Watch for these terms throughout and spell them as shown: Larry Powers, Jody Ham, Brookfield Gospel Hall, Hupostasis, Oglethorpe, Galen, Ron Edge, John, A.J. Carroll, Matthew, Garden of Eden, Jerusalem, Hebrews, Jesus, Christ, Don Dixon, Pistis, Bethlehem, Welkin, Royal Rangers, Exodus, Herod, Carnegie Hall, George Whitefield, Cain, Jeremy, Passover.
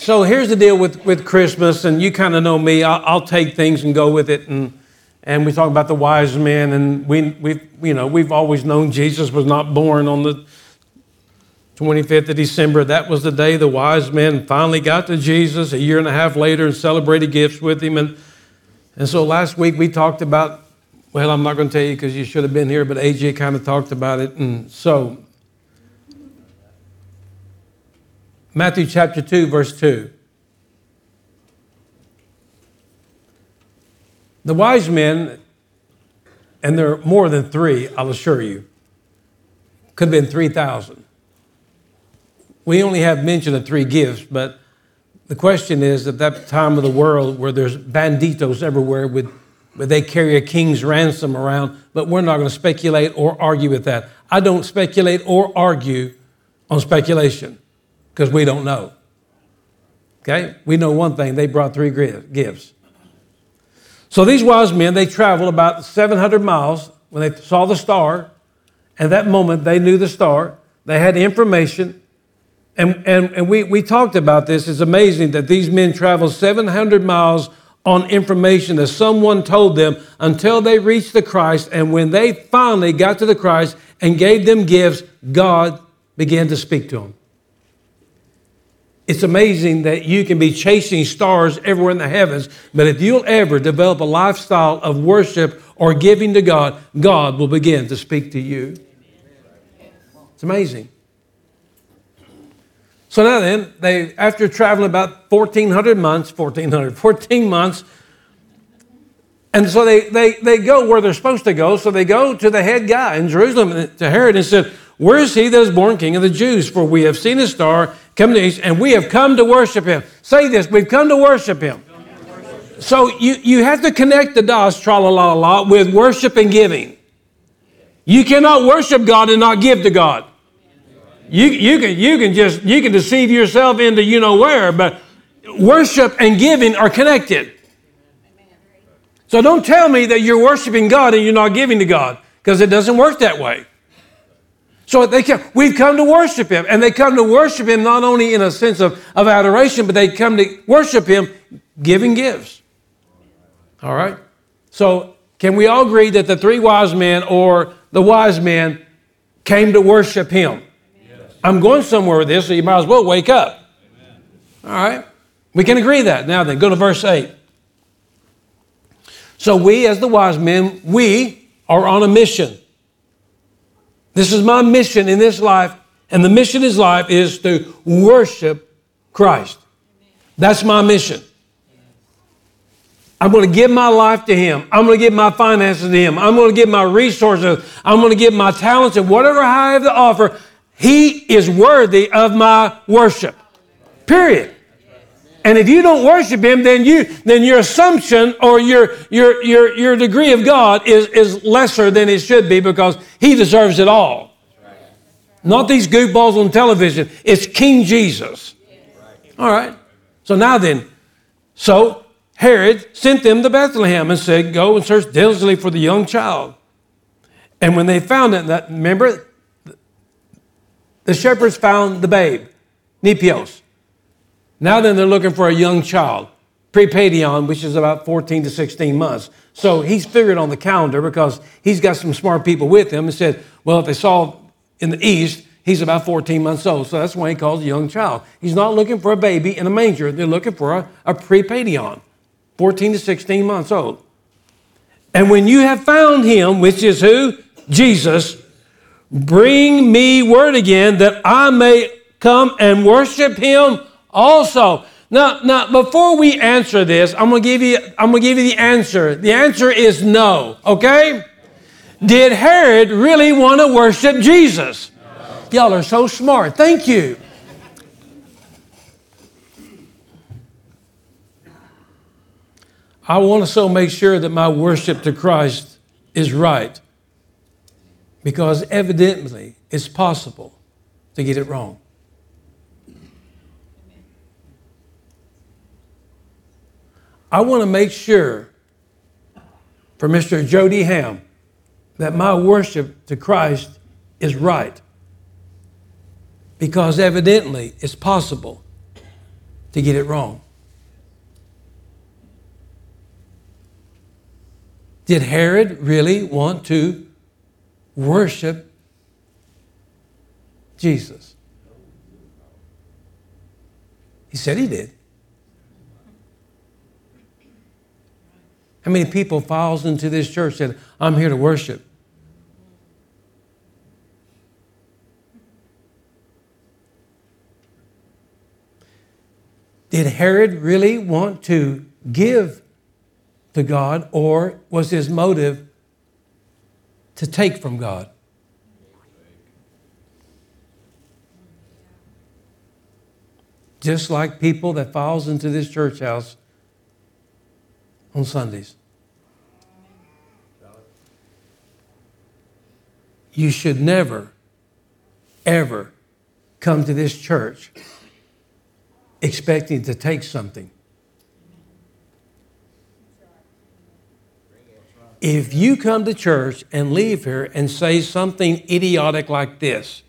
So here's the deal with Christmas, and you kind of know me. I'll take things and go with it, and we talk about the wise men, and we've always known Jesus was not born on the 25th of December. That was the day the wise men finally got to Jesus a year and a half later and celebrated gifts with him. And so last week we talked about, well, I'm not going to tell you because you should have been here, but A.J. kind of talked about it. And so Matthew chapter 2, verse 2. The wise men, and there are more than three, I'll assure you, could have been 3,000. We only have mention of three gifts, but the question is, at that time of the world where there's banditos everywhere, where they carry a king's ransom around, but we're not going to speculate or argue with that. I don't speculate or argue on speculation because we don't know. Okay? We know one thing. They brought three gifts. So these wise men, they traveled about 700 miles when they saw the star. At that moment, they knew the star. They had information. And we talked about this. It's amazing that these men traveled 700 miles on information that someone told them until they reached the Christ. And when they finally got to the Christ and gave them gifts, God began to speak to them. It's amazing that you can be chasing stars everywhere in the heavens, but if you'll ever develop a lifestyle of worship or giving to God, God will begin to speak to you. It's amazing. So now then, they, after traveling about 14 months, and so they go where they're supposed to go. So they go to the head guy in Jerusalem, to Herod, and said, "Where is he that is born king of the Jews? For we have seen his star come to east, and we have come to worship him." Say this, we've come to worship him. So you have to connect the dots, tra-la-la-la, with worship and giving. You cannot worship God and not give to God. You can deceive yourself into you know where, but worship and giving are connected. So don't tell me that you're worshiping God and you're not giving to God, because it doesn't work that way. So we've come to worship him, and they come to worship him not only in a sense of adoration, but they come to worship him giving gifts. All right? So can we all agree that the three wise men or the wise men came to worship him? I'm going somewhere with this, so you might as well wake up. Amen. All right? We can agree that. Now then, go to verse 8. So we, as the wise men, we are on a mission. This is my mission in this life, and the mission in life is to worship Christ. That's my mission. I'm going to give my life to him. I'm going to give my finances to him. I'm going to give my resources. I'm going to give my talents and whatever I have to offer. He is worthy of my worship, period. And if you don't worship him, then your assumption or your degree of God is lesser than it should be, because he deserves it all. Not these goofballs on television. It's King Jesus. All right. So now then, so Herod sent them to Bethlehem and said, "Go and search diligently for the young child." And when they found it, remember, the shepherds found the babe, Nepios. Now then, they're looking for a young child, prepadion, which is about 14 to 16 months. So he's figured on the calendar, because he's got some smart people with him, and said, well, if they saw in the east, he's about 14 months old. So that's why he calls a young child. He's not looking for a baby in a manger. They're looking for a prepadion, 14 to 16 months old. And when you have found him, which is who? Jesus. Bring me word again that I may come and worship him also. Now, before we answer this, I'm going to give you the answer. The answer is no. Okay? Did Herod really want to worship Jesus? No. Y'all are so smart. Thank you. I want to so make sure that my worship to Christ is right, because evidently it's possible to get it wrong. I want to make sure for Mr. Jody Ham that my worship to Christ is right, because evidently it's possible to get it wrong. Did Herod really want to worship Jesus? He said he did. How many people falls into this church and said, I'm here to worship? Did Herod really want to give to God, or was his motive to take from God? Just like people that falls into this church house on Sundays. You should never, ever come to this church expecting to take something. If you come to church and leave here and say something idiotic like this,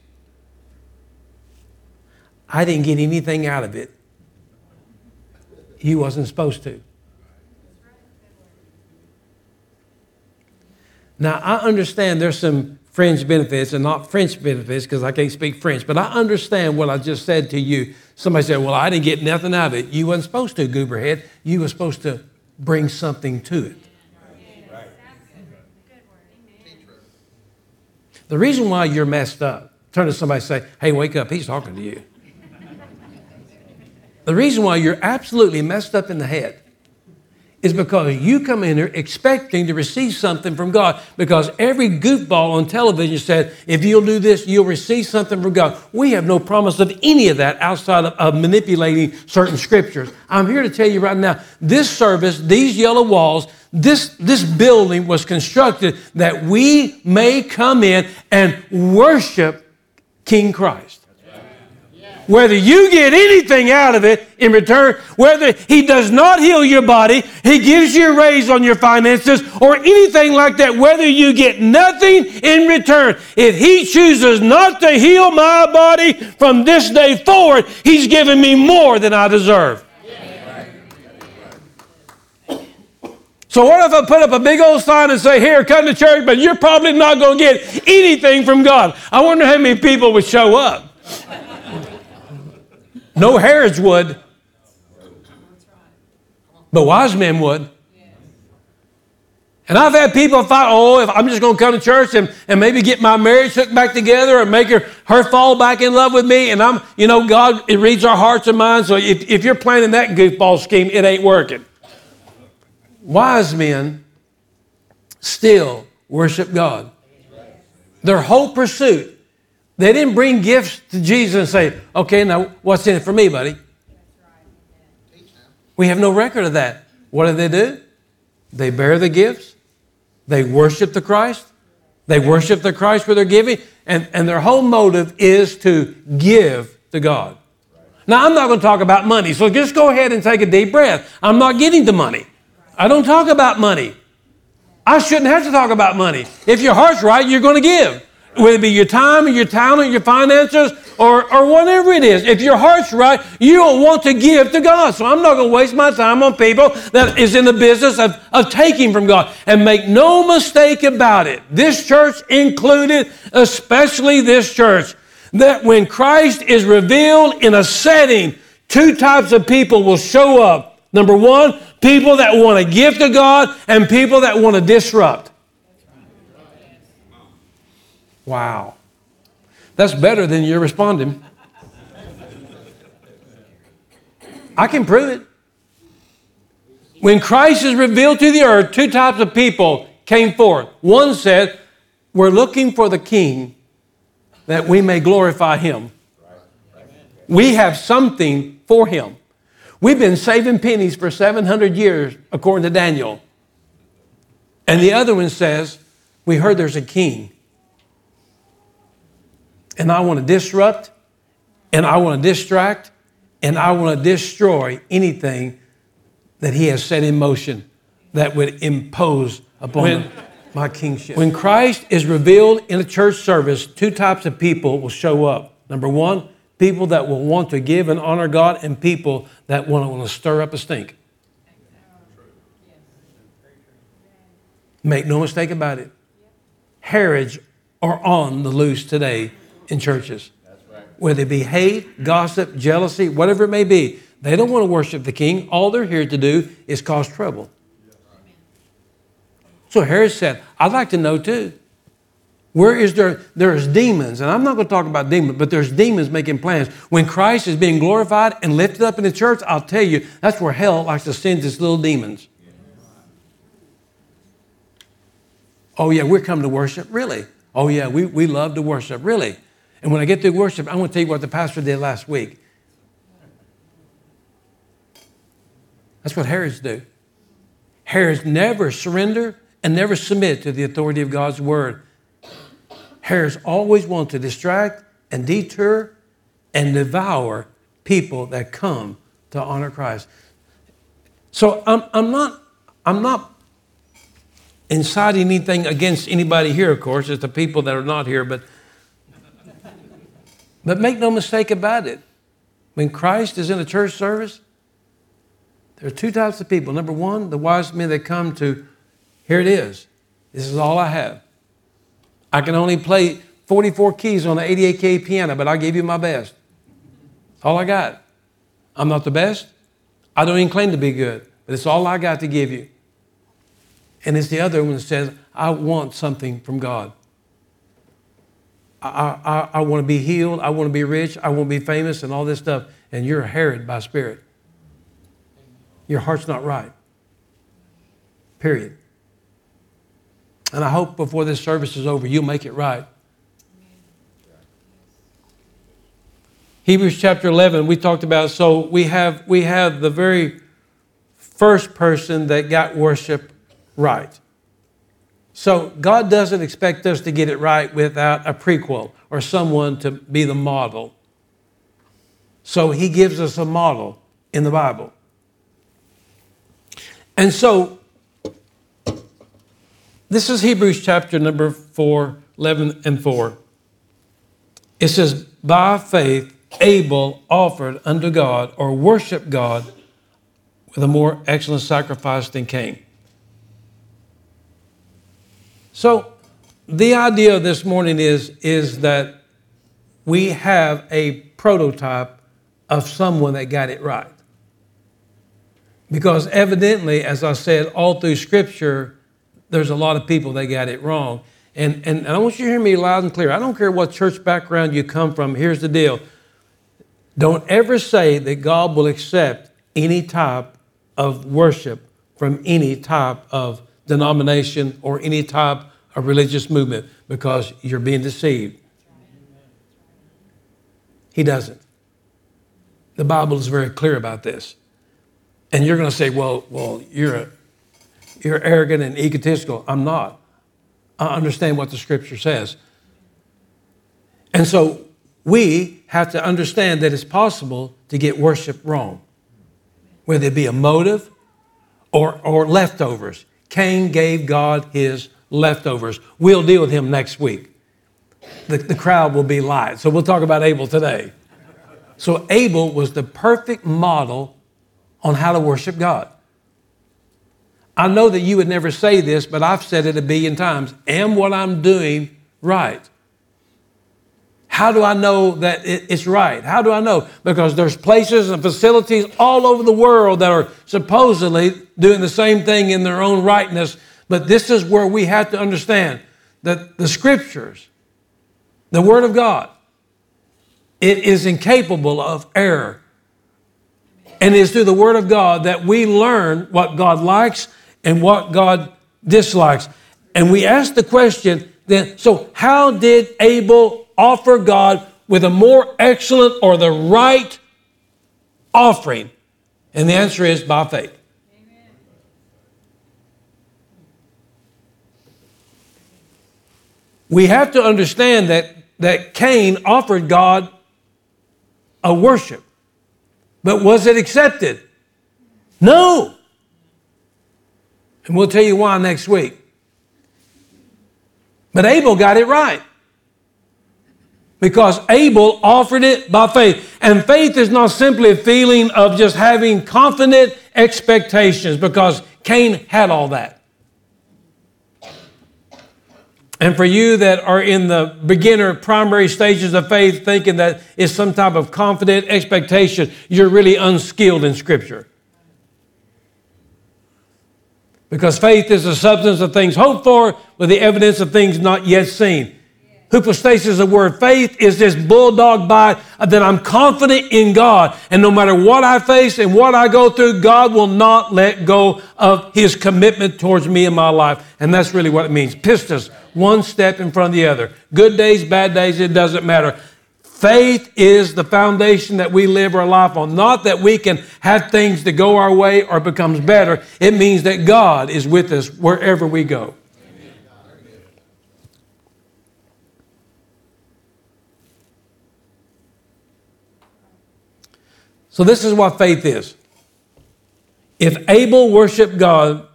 I didn't get anything out of it. He wasn't supposed to. Now, I understand there's some fringe benefits, and not French benefits because I can't speak French, but I understand what I just said to you. Somebody said, well, I didn't get nothing out of it. You weren't supposed to, gooberhead. You were supposed to bring something to it. Right. The reason why you're messed up, turn to somebody and say, hey, wake up, he's talking to you. The reason why you're absolutely messed up in the head is because you come in here expecting to receive something from God, because every goofball on television said, if you'll do this, you'll receive something from God. We have no promise of any of that outside of manipulating certain scriptures. I'm here to tell you right now, this service, these yellow walls, this building was constructed that we may come in and worship King Christ. Whether you get anything out of it in return, whether he does not heal your body, he gives you a raise on your finances or anything like that, whether you get nothing in return, if he chooses not to heal my body from this day forward, he's given me more than I deserve. So what if I put up a big old sign and say, here, come to church, but you're probably not going to get anything from God? I wonder how many people would show up. No Herods would, but wise men would. And I've had people fight, oh, if I'm just going to come to church and maybe get my marriage hooked back together or make her fall back in love with me. And I'm, you know, God, it reads our hearts and minds. So if you're planning that goofball scheme, it ain't working. Wise men still worship God. Their whole pursuit. They didn't bring gifts to Jesus and say, okay, now what's in it for me, buddy? We have no record of that. What do? They bear the gifts. They worship the Christ. They worship the Christ with their giving. And their whole motive is to give to God. Now, I'm not going to talk about money, so just go ahead and take a deep breath. I'm not getting to money. I don't talk about money. I shouldn't have to talk about money. If your heart's right, you're going to give. Whether it be your time or your talent, your finances, or whatever it is. If your heart's right, you'll want to give to God. So I'm not going to waste my time on people that is in the business of taking from God. And make no mistake about it, this church included, especially this church, that when Christ is revealed in a setting, two types of people will show up. Number one, people that want to give to God and people that want to disrupt. Wow. That's better than you're responding. I can prove it. When Christ is revealed to the earth, two types of people came forth. One said, we're looking for the King that we may glorify him. We have something for him. We've been saving pennies for 700 years, according to Daniel. And the other one says, we heard there's a king. And I want to disrupt, and I want to distract, and I want to destroy anything that he has set in motion that would impose upon my kingship. When Christ is revealed in a church service, two types of people will show up. Number one, people that will want to give and honor God, and people that want to stir up a stink. Make no mistake about it. Herods are on the loose today in churches. Whether it be hate, gossip, jealousy, whatever it may be, they don't want to worship the king. All they're here to do is cause trouble. So Herod said, I'd like to know too. Where is there's demons, and I'm not going to talk about demons, but there's demons making plans. When Christ is being glorified and lifted up in the church, I'll tell you, that's where hell likes to send its little demons. Oh yeah, we're coming to worship, really? Oh yeah, we love to worship, really? And when I get through worship, I'm going to tell you what the pastor did last week. That's what Herods do. Herods never surrender and never submit to the authority of God's word. Herods always want to distract and deter and devour people that come to honor Christ. So I'm not inciting anything against anybody here, of course. It's the people that are not here, but make no mistake about it. When Christ is in a church service, there are two types of people. Number one, the wise men that come to, here it is. This is all I have. I can only play 44 keys on the 88K piano, but I gave you my best. It's all I got. I'm not the best. I don't even claim to be good, but it's all I got to give you. And it's the other one that says, I want something from God. I want to be healed. I want to be rich. I want to be famous and all this stuff. And you're a Herod by spirit. Your heart's not right. Period. And I hope before this service is over, you'll make it right. Hebrews chapter 11, we talked about, so we have the very first person that got worship right. So God doesn't expect us to get it right without a prequel or someone to be the model. So he gives us a model in the Bible. And so this is Hebrews chapter number 4:11-14. It says, by faith, Abel offered unto God, or worshiped God, with a more excellent sacrifice than Cain. So the idea this morning is that we have a prototype of someone that got it right. Because evidently, as I said, all through Scripture, there's a lot of people that got it wrong. And I want you to hear me loud and clear. I don't care what church background you come from. Here's the deal. Don't ever say that God will accept any type of worship from any type of denomination or any type of religious movement, because you're being deceived. He doesn't. The Bible is very clear about this. And you're going to say, well, you're arrogant and egotistical. I'm not. I understand what the Scripture says. And so we have to understand that it's possible to get worship wrong, whether it be a motive or leftovers. Cain gave God his leftovers. We'll deal with him next week. The crowd will be light. So we'll talk about Abel today. So Abel was the perfect model on how to worship God. I know that you would never say this, but I've said it a billion times. Am what I'm doing right? How do I know that it's right? How do I know? Because there's places and facilities all over the world that are supposedly doing the same thing in their own rightness. But this is where we have to understand that the Scriptures, the Word of God, it is incapable of error. And it is through the Word of God that we learn what God likes and what God dislikes. And we ask the question then, so how did Abel offer God with a more excellent or the right offering? And the answer is by faith. Amen. We have to understand that Cain offered God a worship. But was it accepted? No. And we'll tell you why next week. But Abel got it right. because Abel offered it by faith. And faith is not simply a feeling of just having confident expectations, because Cain had all that. And for you that are in the beginner primary stages of faith, thinking that it's some type of confident expectation, you're really unskilled in Scripture. Because faith is the substance of things hoped for, with the evidence of things not yet seen. Hupostasis is the word. Faith is this bulldog bite that I'm confident in God. And no matter what I face and what I go through, God will not let go of his commitment towards me in my life. And that's really what it means. Pistis, one step in front of the other. Good days, bad days, it doesn't matter. Faith is the foundation that we live our life on. Not that we can have things that go our way or becomes better. It means that God is with us wherever we go. So this is what faith is. If Abel worshiped God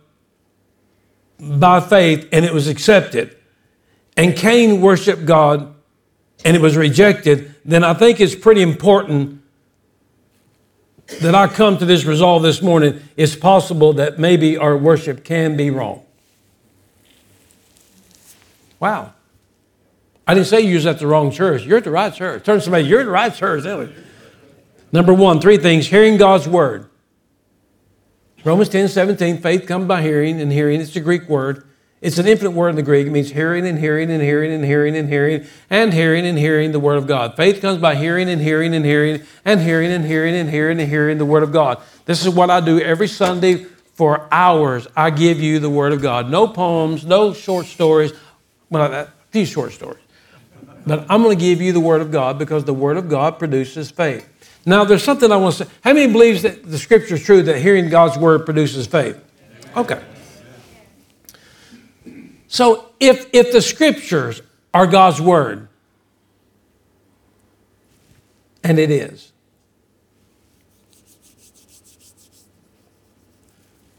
by faith and it was accepted, and Cain worshiped God and it was rejected, then I think it's pretty important that I come to this resolve this morning. It's possible that maybe our worship can be wrong. Wow. I didn't say you was at the wrong church. You're at the right church. Turn to somebody, you're at the right church. Number one, three things: hearing God's word. Romans 10:17, faith comes by hearing, and hearing, it's a Greek word. It's an infinite word in the Greek. It means hearing and hearing and hearing and hearing and hearing and hearing and hearing the word of God. Faith comes by hearing and hearing and hearing and hearing and hearing and hearing and hearing the word of God. This is what I do every Sunday for hours. I give you the word of God. No poems, no short stories. Well, a few short stories. But I'm going to give you the word of God, because the word of God produces faith. Now, there's something I want to say. How many believes that the Scripture is true, that hearing God's word produces faith? Okay. So if the Scriptures are God's word, and it is,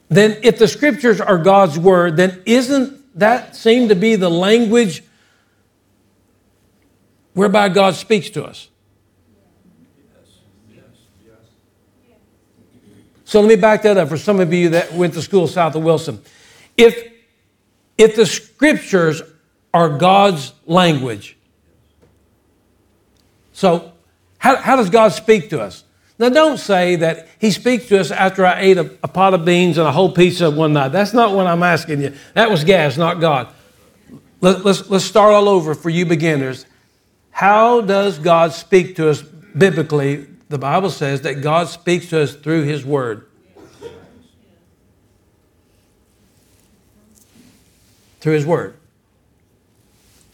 then if the Scriptures are God's word, then isn't that seem to be the language whereby God speaks to us? So let me back that up for some of you that went to school south of Wilson. If the Scriptures are God's language, so how does God speak to us? Now, don't say that he speaks to us after I ate a pot of beans and a whole pizza one night. That's not what I'm asking you. That was gas, not God. Let's start all over for you beginners. How does God speak to us biblically? The Bible says that God speaks to us through his word. Through his word.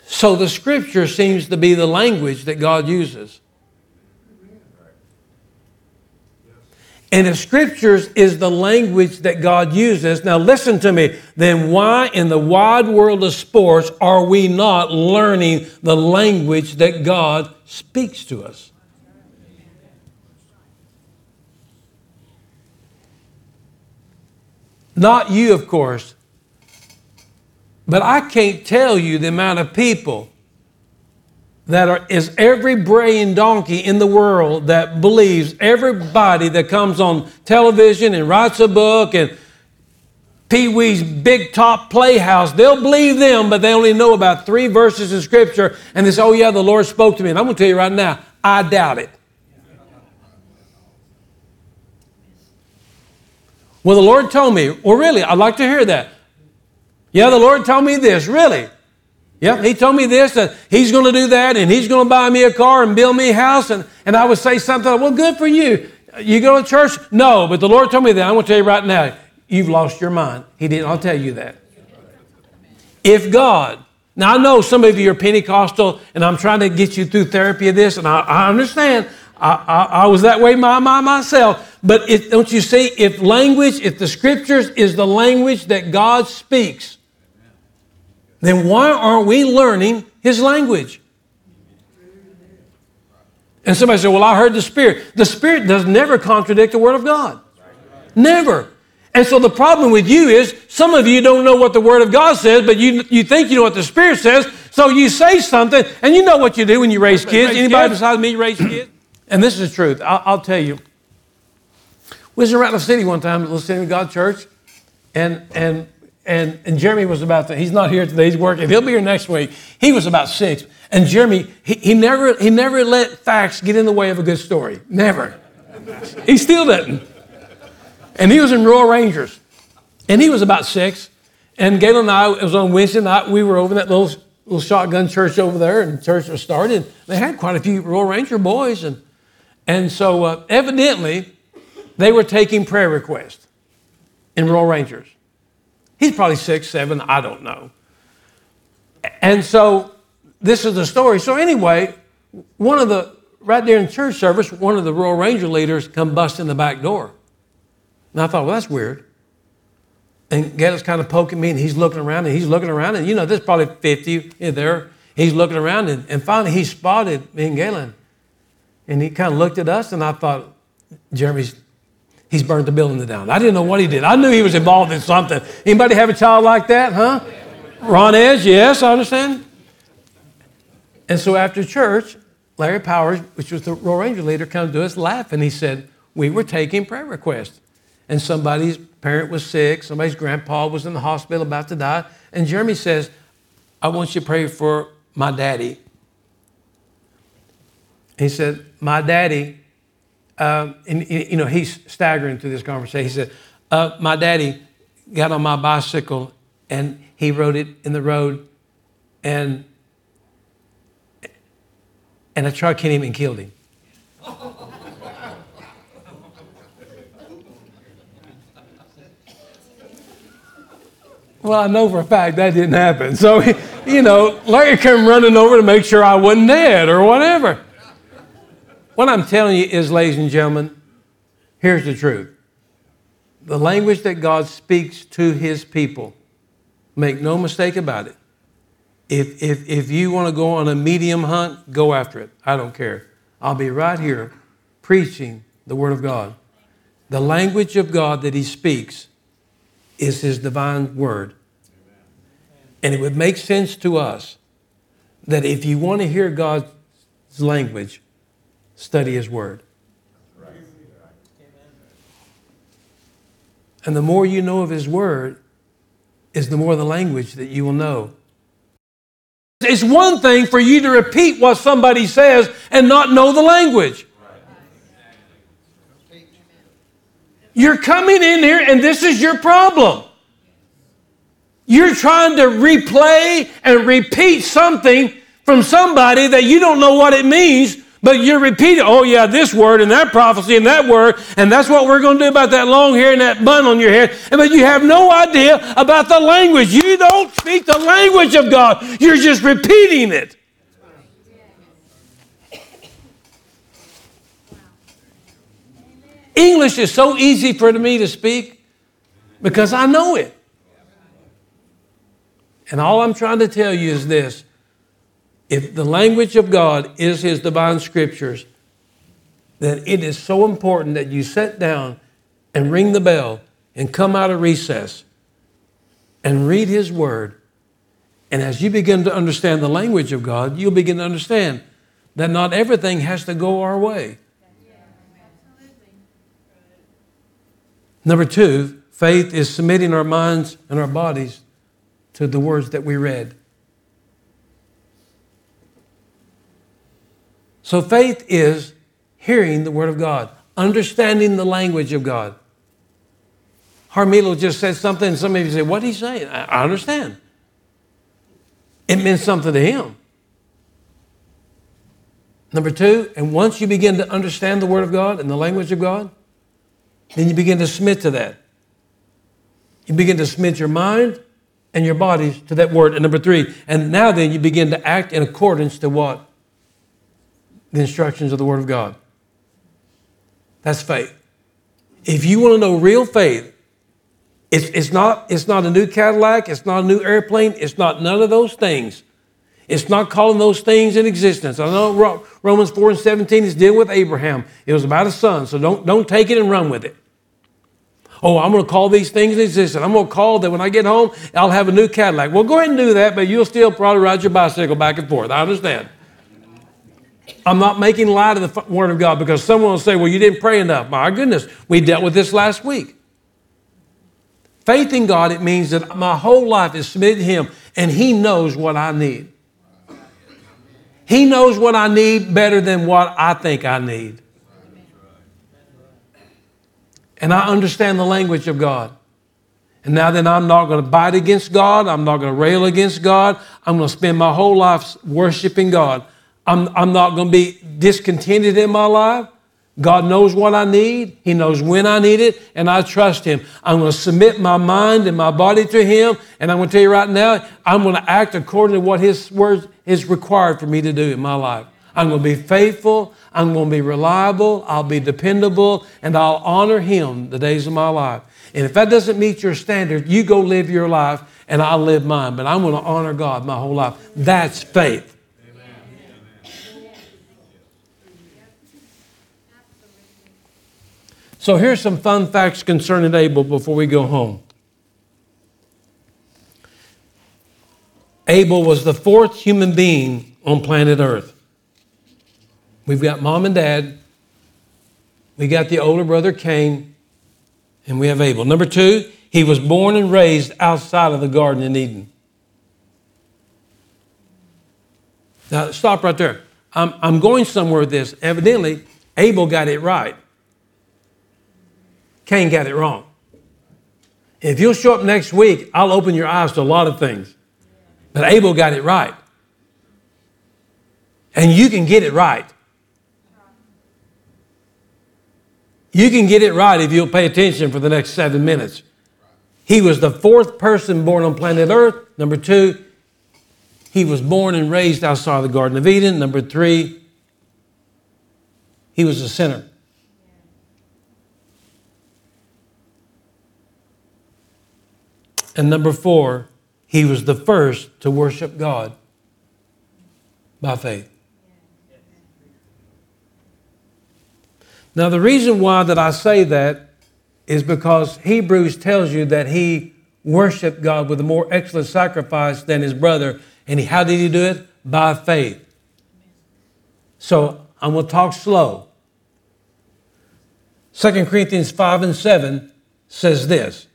So the Scripture seems to be the language that God uses. And if Scriptures is the language that God uses, now listen to me, then why in the wide world of sports are we not learning the language that God speaks to us? Not you, of course, but I can't tell you the amount of people that is every braying donkey in the world that believes everybody that comes on television and writes a book and Pee Wee's Big Top Playhouse, they'll believe them, but they only know about 3 verses in Scripture, and they say, oh yeah, the Lord spoke to me. And I'm going to tell you right now, I doubt it. Well, the Lord told me. Well, really, I'd like to hear that. Yeah, the Lord told me this. Really? Yeah, he told me this, that he's going to do that, and he's going to buy me a car and build me a house. And I would say something, well, good for you. You go to church? No, but the Lord told me that. I'm going to tell you right now, you've lost your mind. He didn't. I'll tell you that. If God, now I know some of you are Pentecostal, and I'm trying to get you through therapy of this, and I understand. I was that way myself. But don't you see, if the Scriptures is the language that God speaks, then why aren't we learning his language? And somebody said, well, I heard the Spirit. The Spirit does never contradict the Word of God. Never. And so the problem with you is some of you don't know what the Word of God says, but you think you know what the Spirit says, So you say something, and you know what you do when you raise kids. Anybody besides me raise kids? And this is the truth. I'll tell you. We was in Rattler City one time, at City of God Church, and Jeremy was about to, he's not here today, he's working. He'll be here next week. He was about six. And Jeremy, he never let facts get in the way of a good story. Never. He still doesn't. And he was in Royal Rangers. And he was about six. And Galen and I, it was on Wednesday night, we were over in that little shotgun church over there, and the church was started. They had quite a few Royal Ranger boys. And so evidently, they were taking prayer requests in Royal Rangers. He's probably six, seven, I don't know. And so this is the story. So anyway, right there in church service, one of the Royal Ranger leaders come bust in the back door. And I thought, well, that's weird. And Galen's kind of poking me, and he's looking around. And, you know, there's probably 50 in there. He's looking around, and finally he spotted me and Galen. And he kind of looked at us, and I thought, Jeremy's burned the building down. I didn't know what he did. I knew he was involved in something. Anybody have a child like that, huh? Ron Edge, yes, I understand. And so after church, Larry Powers, which was the Royal Ranger leader, came to us laughing. He said, we were taking prayer requests. And somebody's parent was sick. Somebody's grandpa was in the hospital about to die. And Jeremy says, I want you to pray for my daddy. He said, my daddy, and you know, he's staggering through this conversation. He said, my daddy got on my bicycle and he rode it in the road and a truck hit him and killed him. Well, I know for a fact that didn't happen. So, you know, Larry came running over to make sure I wasn't dead or whatever. What I'm telling you is, ladies and gentlemen, here's the truth. The language that God speaks to his people, make no mistake about it. If you want to go on a medium hunt, go after it. I don't care. I'll be right here preaching the word of God. The language of God that he speaks is his divine word. And it would make sense to us that if you want to hear God's language, study his word. Right. And the more you know of his word is the more the language that you will know. It's one thing for you to repeat what somebody says and not know the language. Right. You're coming in here and this is your problem. You're trying to replay and repeat something from somebody that you don't know what it means. But you're repeating, oh yeah, this word and that prophecy and that word, and that's what we're going to do about that long hair and that bun on your head. But you have no idea about the language. You don't speak the language of God. You're just repeating it. English is so easy for me to speak because I know it. And all I'm trying to tell you is this. If the language of God is his divine scriptures, then it is so important that you sit down and ring the bell and come out of recess and read his word. And as you begin to understand the language of God, you'll begin to understand that not everything has to go our way. Number two, faith is submitting our minds and our bodies to the words that we read. So faith is hearing the word of God, understanding the language of God. Harmilo just said something, and some of you say, what did he say? I understand. It meant something to him. Number two, and once you begin to understand the word of God and the language of God, then you begin to submit to that. You begin to submit your mind and your bodies to that word. And number three, and now then you begin to act in accordance to what? The instructions of the word of God. That's faith. If you want to know real faith, it's not a new Cadillac, it's not a new airplane, it's not none of those things. It's not calling those things in existence. I know Romans 4:17 is dealing with Abraham. It was about a son, so don't take it and run with it. Oh, I'm going to call these things this, and I'm going to call that when I get home, I'll have a new Cadillac. Well, go ahead and do that, but you'll still probably ride your bicycle back and forth. I understand. I'm not making light of the Word of God because someone will say, well, you didn't pray enough. My goodness, we dealt with this last week. Faith in God, it means that my whole life is submitted to Him, and He knows what I need. He knows what I need better than what I think I need. And I understand the language of God. And now then I'm not going to bite against God. I'm not going to rail against God. I'm going to spend my whole life worshiping God. I'm not going to be discontented in my life. God knows what I need. He knows when I need it, and I trust Him. I'm going to submit my mind and my body to Him, and I'm going to tell you right now, I'm going to act according to what His Word is required for me to do in my life. I'm going to be faithful. I'm going to be reliable. I'll be dependable, and I'll honor Him the days of my life. And if that doesn't meet your standard, you go live your life, and I'll live mine. But I'm going to honor God my whole life. That's faith. So here's some fun facts concerning Abel before we go home. Abel was the fourth human being on planet Earth. We've got mom and dad. We got the older brother Cain. And we have Abel. Number two, he was born and raised outside of the Garden of Eden. Now stop right there. I'm going somewhere with this. Evidently, Abel got it right. Cain got it wrong. If you'll show up next week, I'll open your eyes to a lot of things. But Abel got it right. And you can get it right. You can get it right if you'll pay attention for the next 7 minutes. He was the fourth person born on planet Earth. Number two, he was born and raised outside of the Garden of Eden. Number three, he was a sinner. And number four, he was the first to worship God by faith. Now, the reason why that I say that is because Hebrews tells you that he worshiped God with a more excellent sacrifice than his brother. And how did he do it? By faith. So I'm going to talk slow. 2 Corinthians 5:7 says this,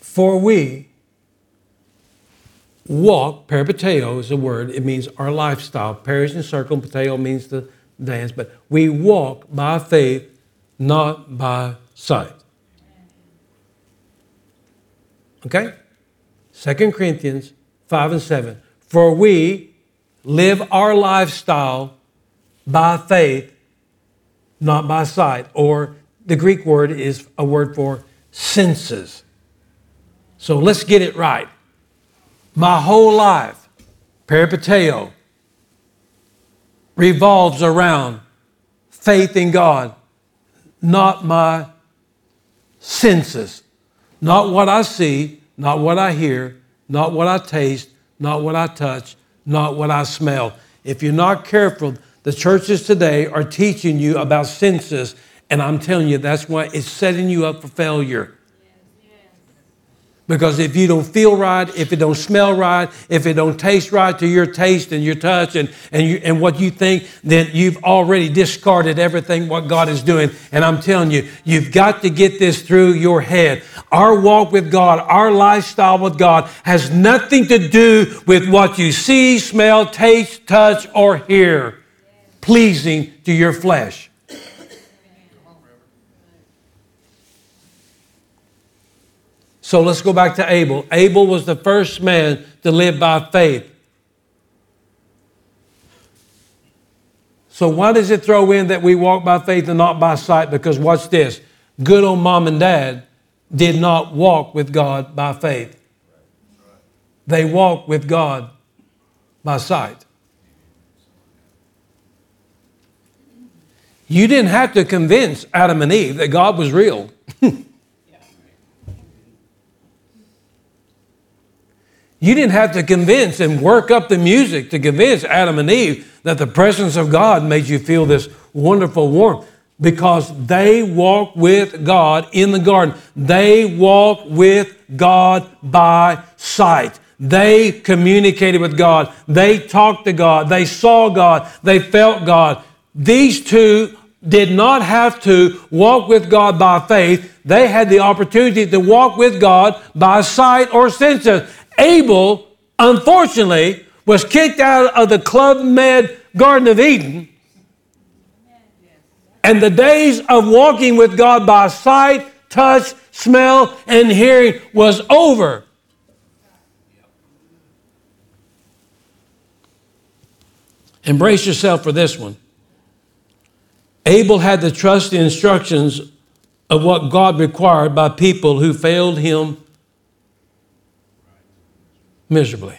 for we walk, peripateo is a word, it means our lifestyle. Perish and circle, pateo means to dance, but we walk by faith, not by sight. Okay? 2 Corinthians 5:7. For we live our lifestyle by faith, not by sight. Or the Greek word is a word for senses. So let's get it right. My whole life, peripateo, revolves around faith in God, not my senses, not what I see, not what I hear, not what I taste, not what I touch, not what I smell. If you're not careful, the churches today are teaching you about senses, and I'm telling you, that's why it's setting you up for failure. Because if you don't feel right, if it don't smell right, if it don't taste right to your taste and your touch and what you think, then you've already discarded everything what God is doing. And I'm telling you, you've got to get this through your head. Our walk with God, our lifestyle with God has nothing to do with what you see, smell, taste, touch, or hear pleasing to your flesh. So let's go back to Abel. Abel was the first man to live by faith. So why does it throw in that we walk by faith and not by sight? Because watch this. Good old mom and dad did not walk with God by faith. They walked with God by sight. You didn't have to convince Adam and Eve that God was real. You didn't have to convince and work up the music to convince Adam and Eve that the presence of God made you feel this wonderful warmth. because they walked with God in the garden. They walked with God by sight. They communicated with God. They talked to God. They saw God. They felt God. These two did not have to walk with God by faith. They had the opportunity to walk with God by sight or senses. Abel, unfortunately, was kicked out of the Club Med Garden of Eden. And the days of walking with God by sight, touch, smell, and hearing was over. Embrace yourself for this one. Abel had to trust the instructions of what God required by people who failed him miserably.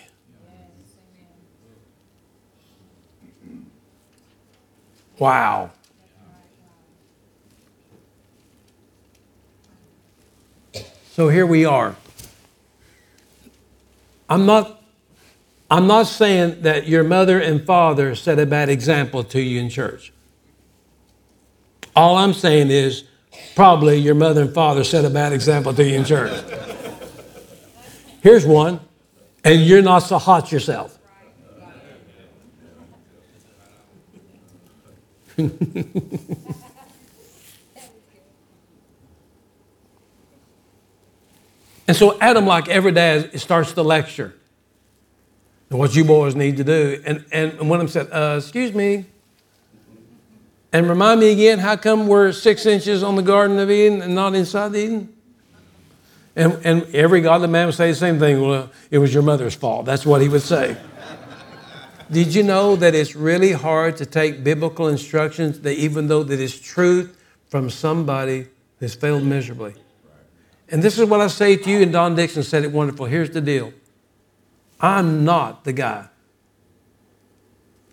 Wow. So here we are. I'm not saying that your mother and father set a bad example to you in church. All I'm saying is probably your mother and father set a bad example to you in church. Here's one, and you're not so hot yourself. And so Adam, like every day, starts the lecture. And what you boys need to do. And one of them said, excuse me. And remind me again, how come we're 6 inches on the Garden of Eden and not inside Eden? And every godly man would say the same thing. Well, it was your mother's fault. That's what he would say. Did you know that it's really hard to take biblical instructions, that even though that is truth, from somebody that's failed miserably? And this is what I say to you, and Don Dixon said it wonderful. Here's the deal. I'm not the guy.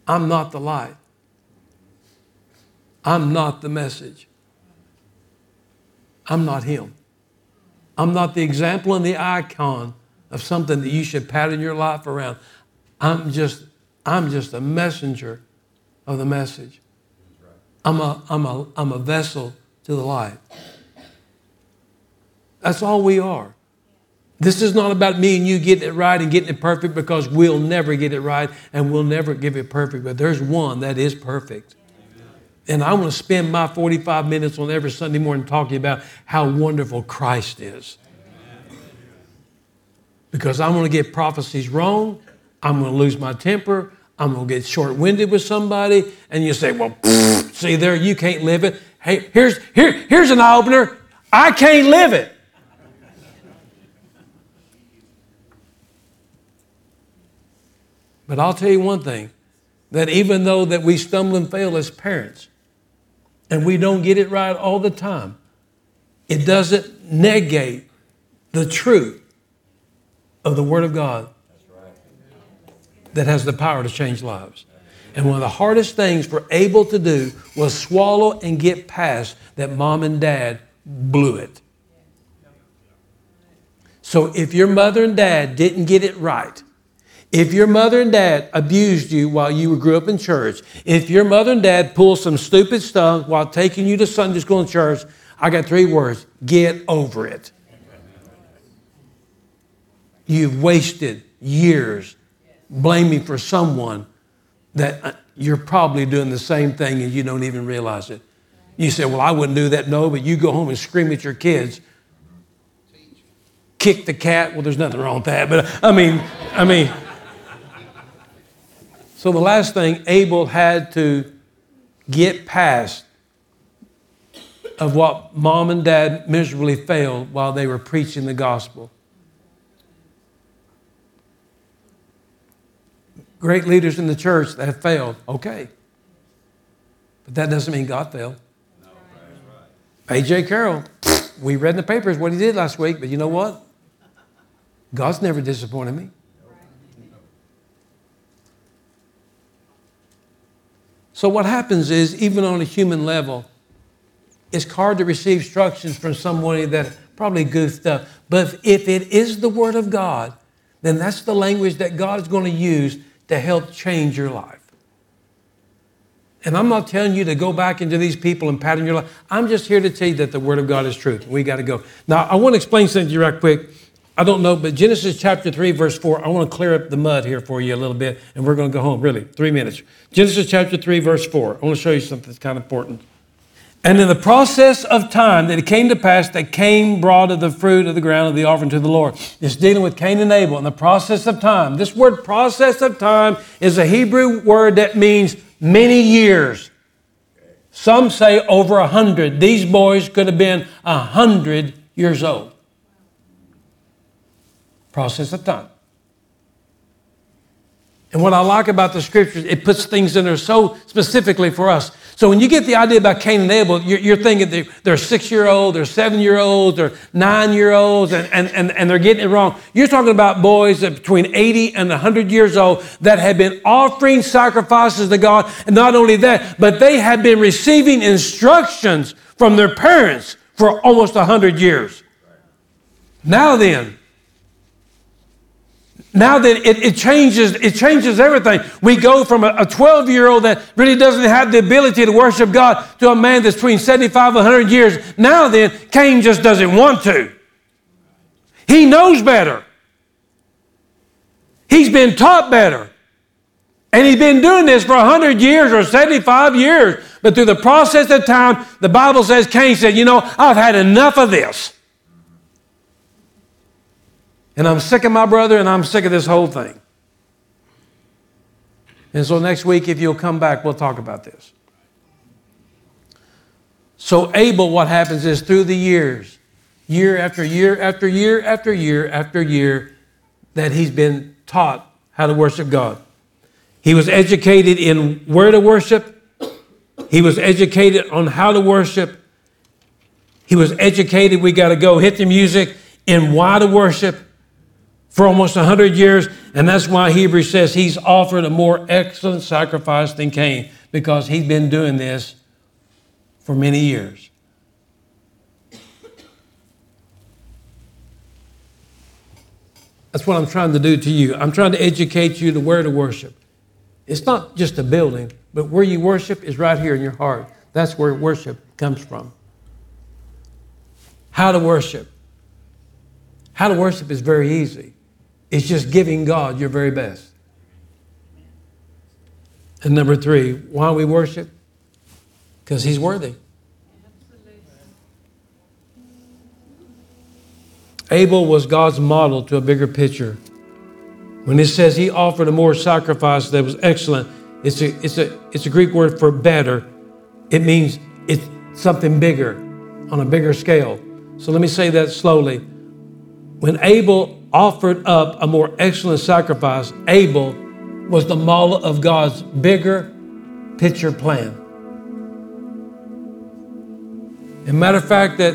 I'm not the light. I'm not the message. I'm not him. I'm not the example and the icon of something that you should pattern your life around. I'm just a messenger of the message. I'm a vessel to the light. That's all we are. This is not about me and you getting it right and getting it perfect, because we'll never get it right and we'll never give it perfect. But there's one that is perfect. And I want to spend my 45 minutes on every Sunday morning talking about how wonderful Christ is. Amen. Because I'm going to get prophecies wrong. I'm going to lose my temper. I'm going to get short-winded with somebody. And you say, well, see there, you can't live it. Hey, here's an eye-opener. I can't live it. But I'll tell you one thing. That even though that we stumble and fail as parents and we don't get it right all the time, it doesn't negate the truth of the Word of God that has the power to change lives. And one of the hardest things for Abel to do was swallow and get past that mom and dad blew it. So if your mother and dad didn't get it right, if your mother and dad abused you while you grew up in church, if your mother and dad pulled some stupid stuff while taking you to Sunday school and church, I got 3 words. Get over it. You've wasted years blaming for someone that you're probably doing the same thing and you don't even realize it. You say, well, I wouldn't do that. No, but you go home and scream at your kids. Kick the cat. Well, there's nothing wrong with that. But I mean. So the last thing Abel had to get past of what mom and dad miserably failed while they were preaching the gospel. Great leaders in the church that have failed, okay. But that doesn't mean God failed. A.J. Carroll, we read in the papers what he did last week, but you know what? God's never disappointed me. So what happens is, even on a human level, it's hard to receive instructions from somebody that probably goofed up. But if it is the Word of God, then that's the language that God is going to use to help change your life. And I'm not telling you to go back into these people and pattern your life. I'm just here to tell you that the Word of God is truth. We got to go. Now, I want to explain something to you right quick. I don't know, but Genesis chapter 3, verse 4, I want to clear up the mud here for you a little bit, and we're going to go home, really, 3 minutes. Genesis chapter 3, verse 4. I want to show you something that's kind of important. And in the process of time that it came to pass that Cain brought of the fruit of the ground of the offering to the Lord. It's dealing with Cain and Abel in the process of time. This word process of time is a Hebrew word that means many years. Some say over 100. These boys could have been 100 years old. Process of time. And what I like about the Scriptures, it puts things in there so specifically for us. So when you get the idea about Cain and Abel, you're thinking they're 6-year-olds, they're 7-year-olds, they're 9-year-olds, and they're getting it wrong. You're talking about boys that between 80 and 100 years old that have been offering sacrifices to God. And not only that, but they have been receiving instructions from their parents for almost 100 years. Now then, it changes everything. We go from a 12-year-old that really doesn't have the ability to worship God to a man that's between 75 and 100 years. Now then, Cain just doesn't want to. He knows better. He's been taught better. And he's been doing this for 100 years or 75 years. But through the process of time, the Bible says, Cain said, you know, I've had enough of this. And I'm sick of my brother, and I'm sick of this whole thing. And so next week, if you'll come back, we'll talk about this. So Abel, what happens is through the years, year after year after year after year after year, that he's been taught how to worship God. He was educated in where to worship. He was educated on how to worship. He was educated, we got to go, hit the music, in why to worship. For almost 100 years, and that's why Hebrews says he's offered a more excellent sacrifice than Cain, because he's been doing this for many years. That's what I'm trying to do to you. I'm trying to educate you to where to worship. It's not just a building, but where you worship is right here in your heart. That's where worship comes from. How to worship. How to worship is very easy. It's just giving God your very best. And number 3, why we worship? Because he's worthy. Absolutely. Abel was God's model to a bigger picture. When it says he offered a more sacrifice that was excellent, it's a Greek word for better. It means it's something bigger, on a bigger scale. So let me say that slowly. When Abel offered up a more excellent sacrifice, Abel was the model of God's bigger picture plan. As a matter of fact, that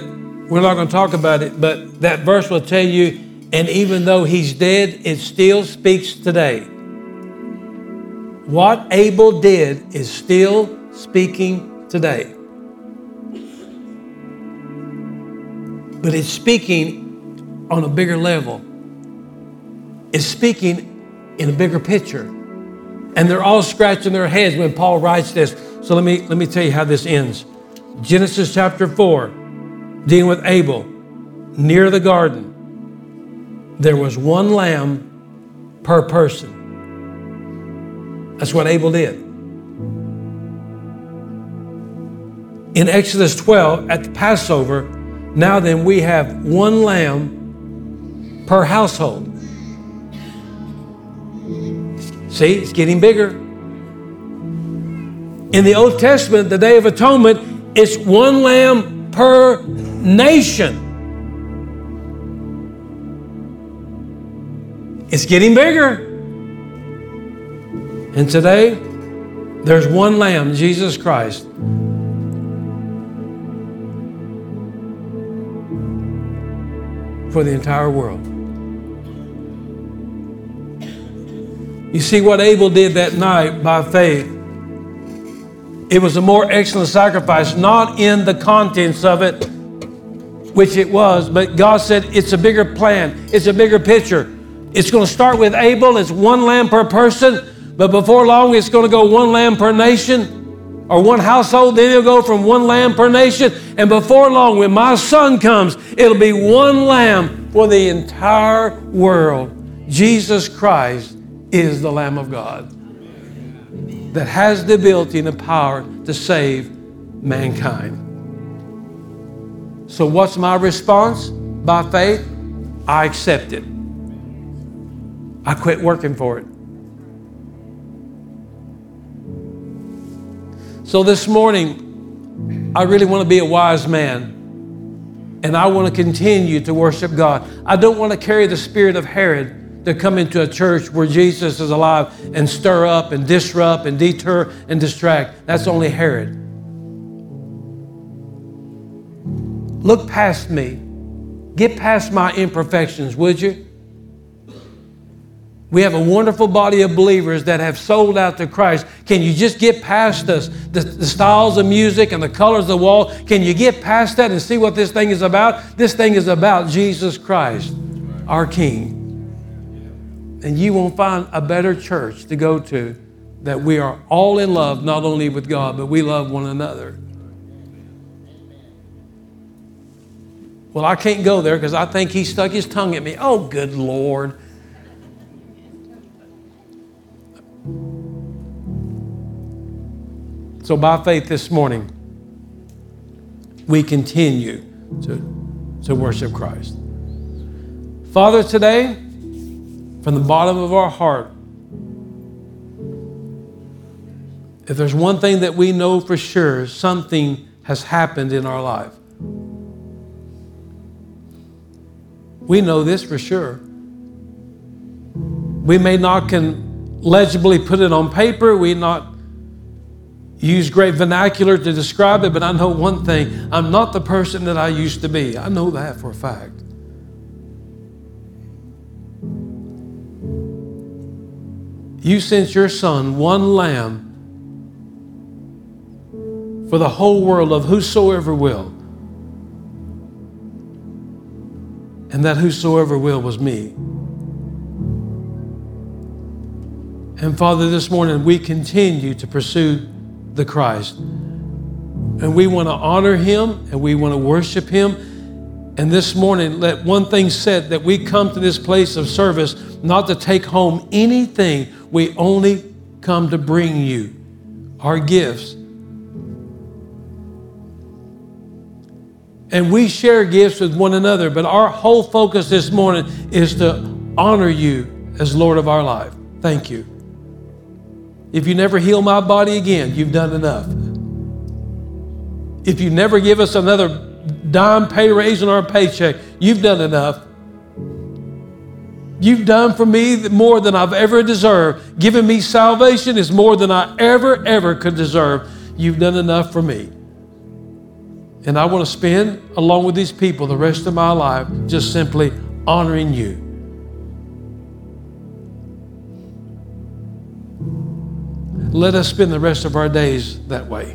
we're not going to talk about it, but that verse will tell you, and even though he's dead, it still speaks today. What Abel did is still speaking today. But it's speaking on a bigger level, is speaking in a bigger picture. And they're all scratching their heads when Paul writes this. So let me tell you how this ends. Genesis chapter 4, dealing with Abel, near the garden, there was one lamb per person. That's what Abel did. In Exodus 12, at the Passover, now then we have one lamb per household. See, it's getting bigger. In the Old Testament, the Day of Atonement, it's one lamb per nation. It's getting bigger. And today, there's one lamb, Jesus Christ. For the entire world. You see what Abel did that night by faith. It was a more excellent sacrifice, not in the contents of it, which it was, but God said it's a bigger plan. It's a bigger picture. It's going to start with Abel. It's one lamb per person, but before long, it's going to go one lamb per nation. or one household, then it'll go from one lamb per nation. And before long, when my son comes, it'll be one lamb for the entire world. Jesus Christ is the Lamb of God that has the ability and the power to save mankind. So what's my response? By faith, I accept it. I quit working for it. So this morning, I really want to be a wise man, and I want to continue to worship God. I don't want to carry the spirit of Herod to come into a church where Jesus is alive and stir up and disrupt and deter and distract. That's only Herod. Look past me. Get past my imperfections, would you? We have a wonderful body of believers that have sold out to Christ. Can you just get past us? The styles of music and the colors of the wall, can you get past that and see what this thing is about? This thing is about Jesus Christ, our King. And you won't find a better church to go to that we are all in love, not only with God, but we love one another. Well, I can't go there because I think he stuck his tongue at me. Oh, good Lord. So by faith this morning, we continue to worship Christ. Father, today, from the bottom of our heart, if there's one thing that we know for sure, something has happened in our life. We know this for sure. We may not can legibly put it on paper. We not use great vernacular to describe it, but I know one thing. I'm not the person that I used to be. I know that for a fact. You sent your son, one lamb, for the whole world of whosoever will. And that whosoever will was me. And Father, this morning we continue to pursue the Christ. And we want to honor him and we want to worship him. And this morning, let one thing said, that we come to this place of service not to take home anything. We only come to bring you our gifts. And we share gifts with one another, but our whole focus this morning is to honor you as Lord of our life. Thank you. If you never heal my body again, you've done enough. If you never give us another dime pay raise on our paycheck, you've done enough. You've done for me more than I've ever deserved. Giving me salvation is more than I ever could deserve. You've done enough for me. And I want to spend, along with these people, the rest of my life just simply honoring you. Let us spend the rest of our days that way.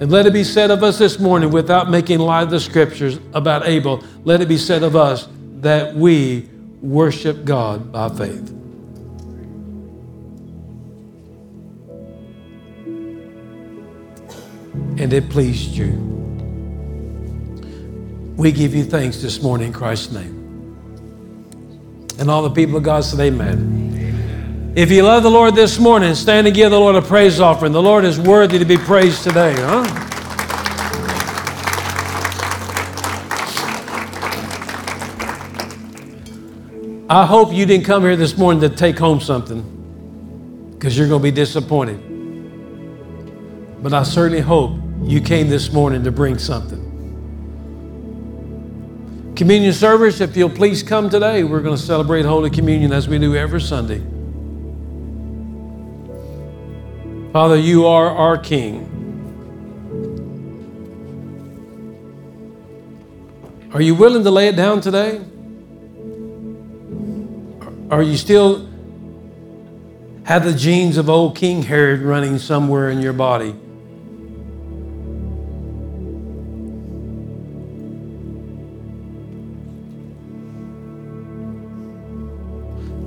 And let it be said of us this morning, without making light of the scriptures about Abel, let it be said of us that we worship God by faith. And it pleased you. We give you thanks this morning in Christ's name. And all the people of God said amen. Amen. If you love the Lord this morning, stand and give the Lord a praise offering. The Lord is worthy to be praised today, huh? I hope you didn't come here this morning to take home something, because you're going to be disappointed. But I certainly hope you came this morning to bring something. Communion service, if you'll please come today, we're going to celebrate Holy Communion as we do every Sunday. Father, you are our King. Are you willing to lay it down today? Are you still have the genes of old King Herod running somewhere in your body?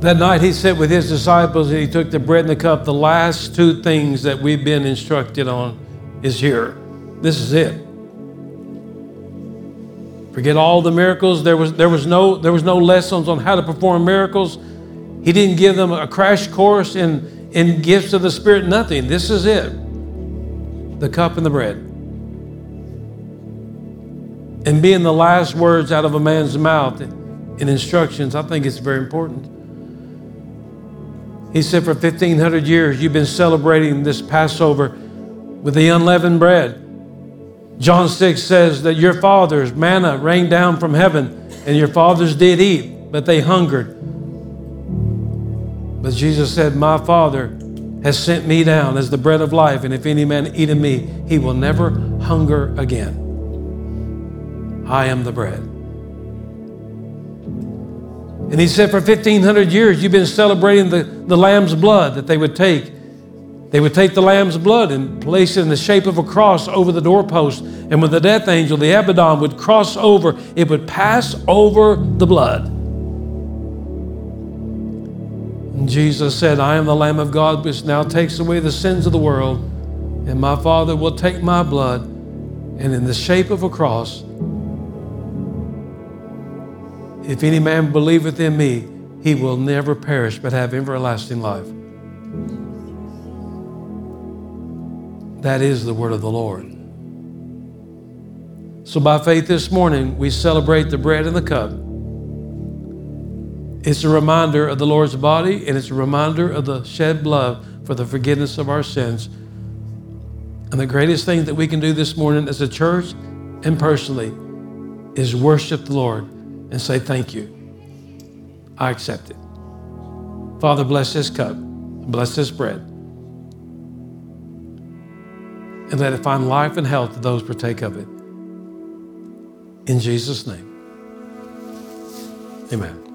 That night he sat with his disciples and he took the bread and the cup. The last two things that we've been instructed on is here. This is it. Forget all the miracles. There was no lessons on how to perform miracles. He didn't give them a crash course in gifts of the Spirit, nothing. This is it. The cup and the bread. And being the last words out of a man's mouth in instructions, I think it's very important. He said, for 1,500 years, you've been celebrating this Passover with the unleavened bread. John 6 says that your fathers, manna rained down from heaven, and your fathers did eat, but they hungered. But Jesus said, my Father has sent me down as the bread of life, and if any man eat of me, he will never hunger again. I am the bread. And he said, for 1,500 years, you've been celebrating the lamb's blood that they would take. They would take the lamb's blood and place it in the shape of a cross over the doorpost. And when the death angel, the Abaddon, would cross over, it would pass over the blood. And Jesus said, I am the Lamb of God, which now takes away the sins of the world. And my Father will take my blood, and in the shape of a cross, if any man believeth in me, he will never perish, but have everlasting life. That is the word of the Lord. So by faith this morning, we celebrate the bread and the cup. It's a reminder of the Lord's body, and it's a reminder of the shed blood for the forgiveness of our sins. And the greatest thing that we can do this morning as a church and personally is worship the Lord and say, thank you. I accept it. Father, bless this cup, bless this bread, and let it find life and health to those who partake of it. In Jesus' name, amen.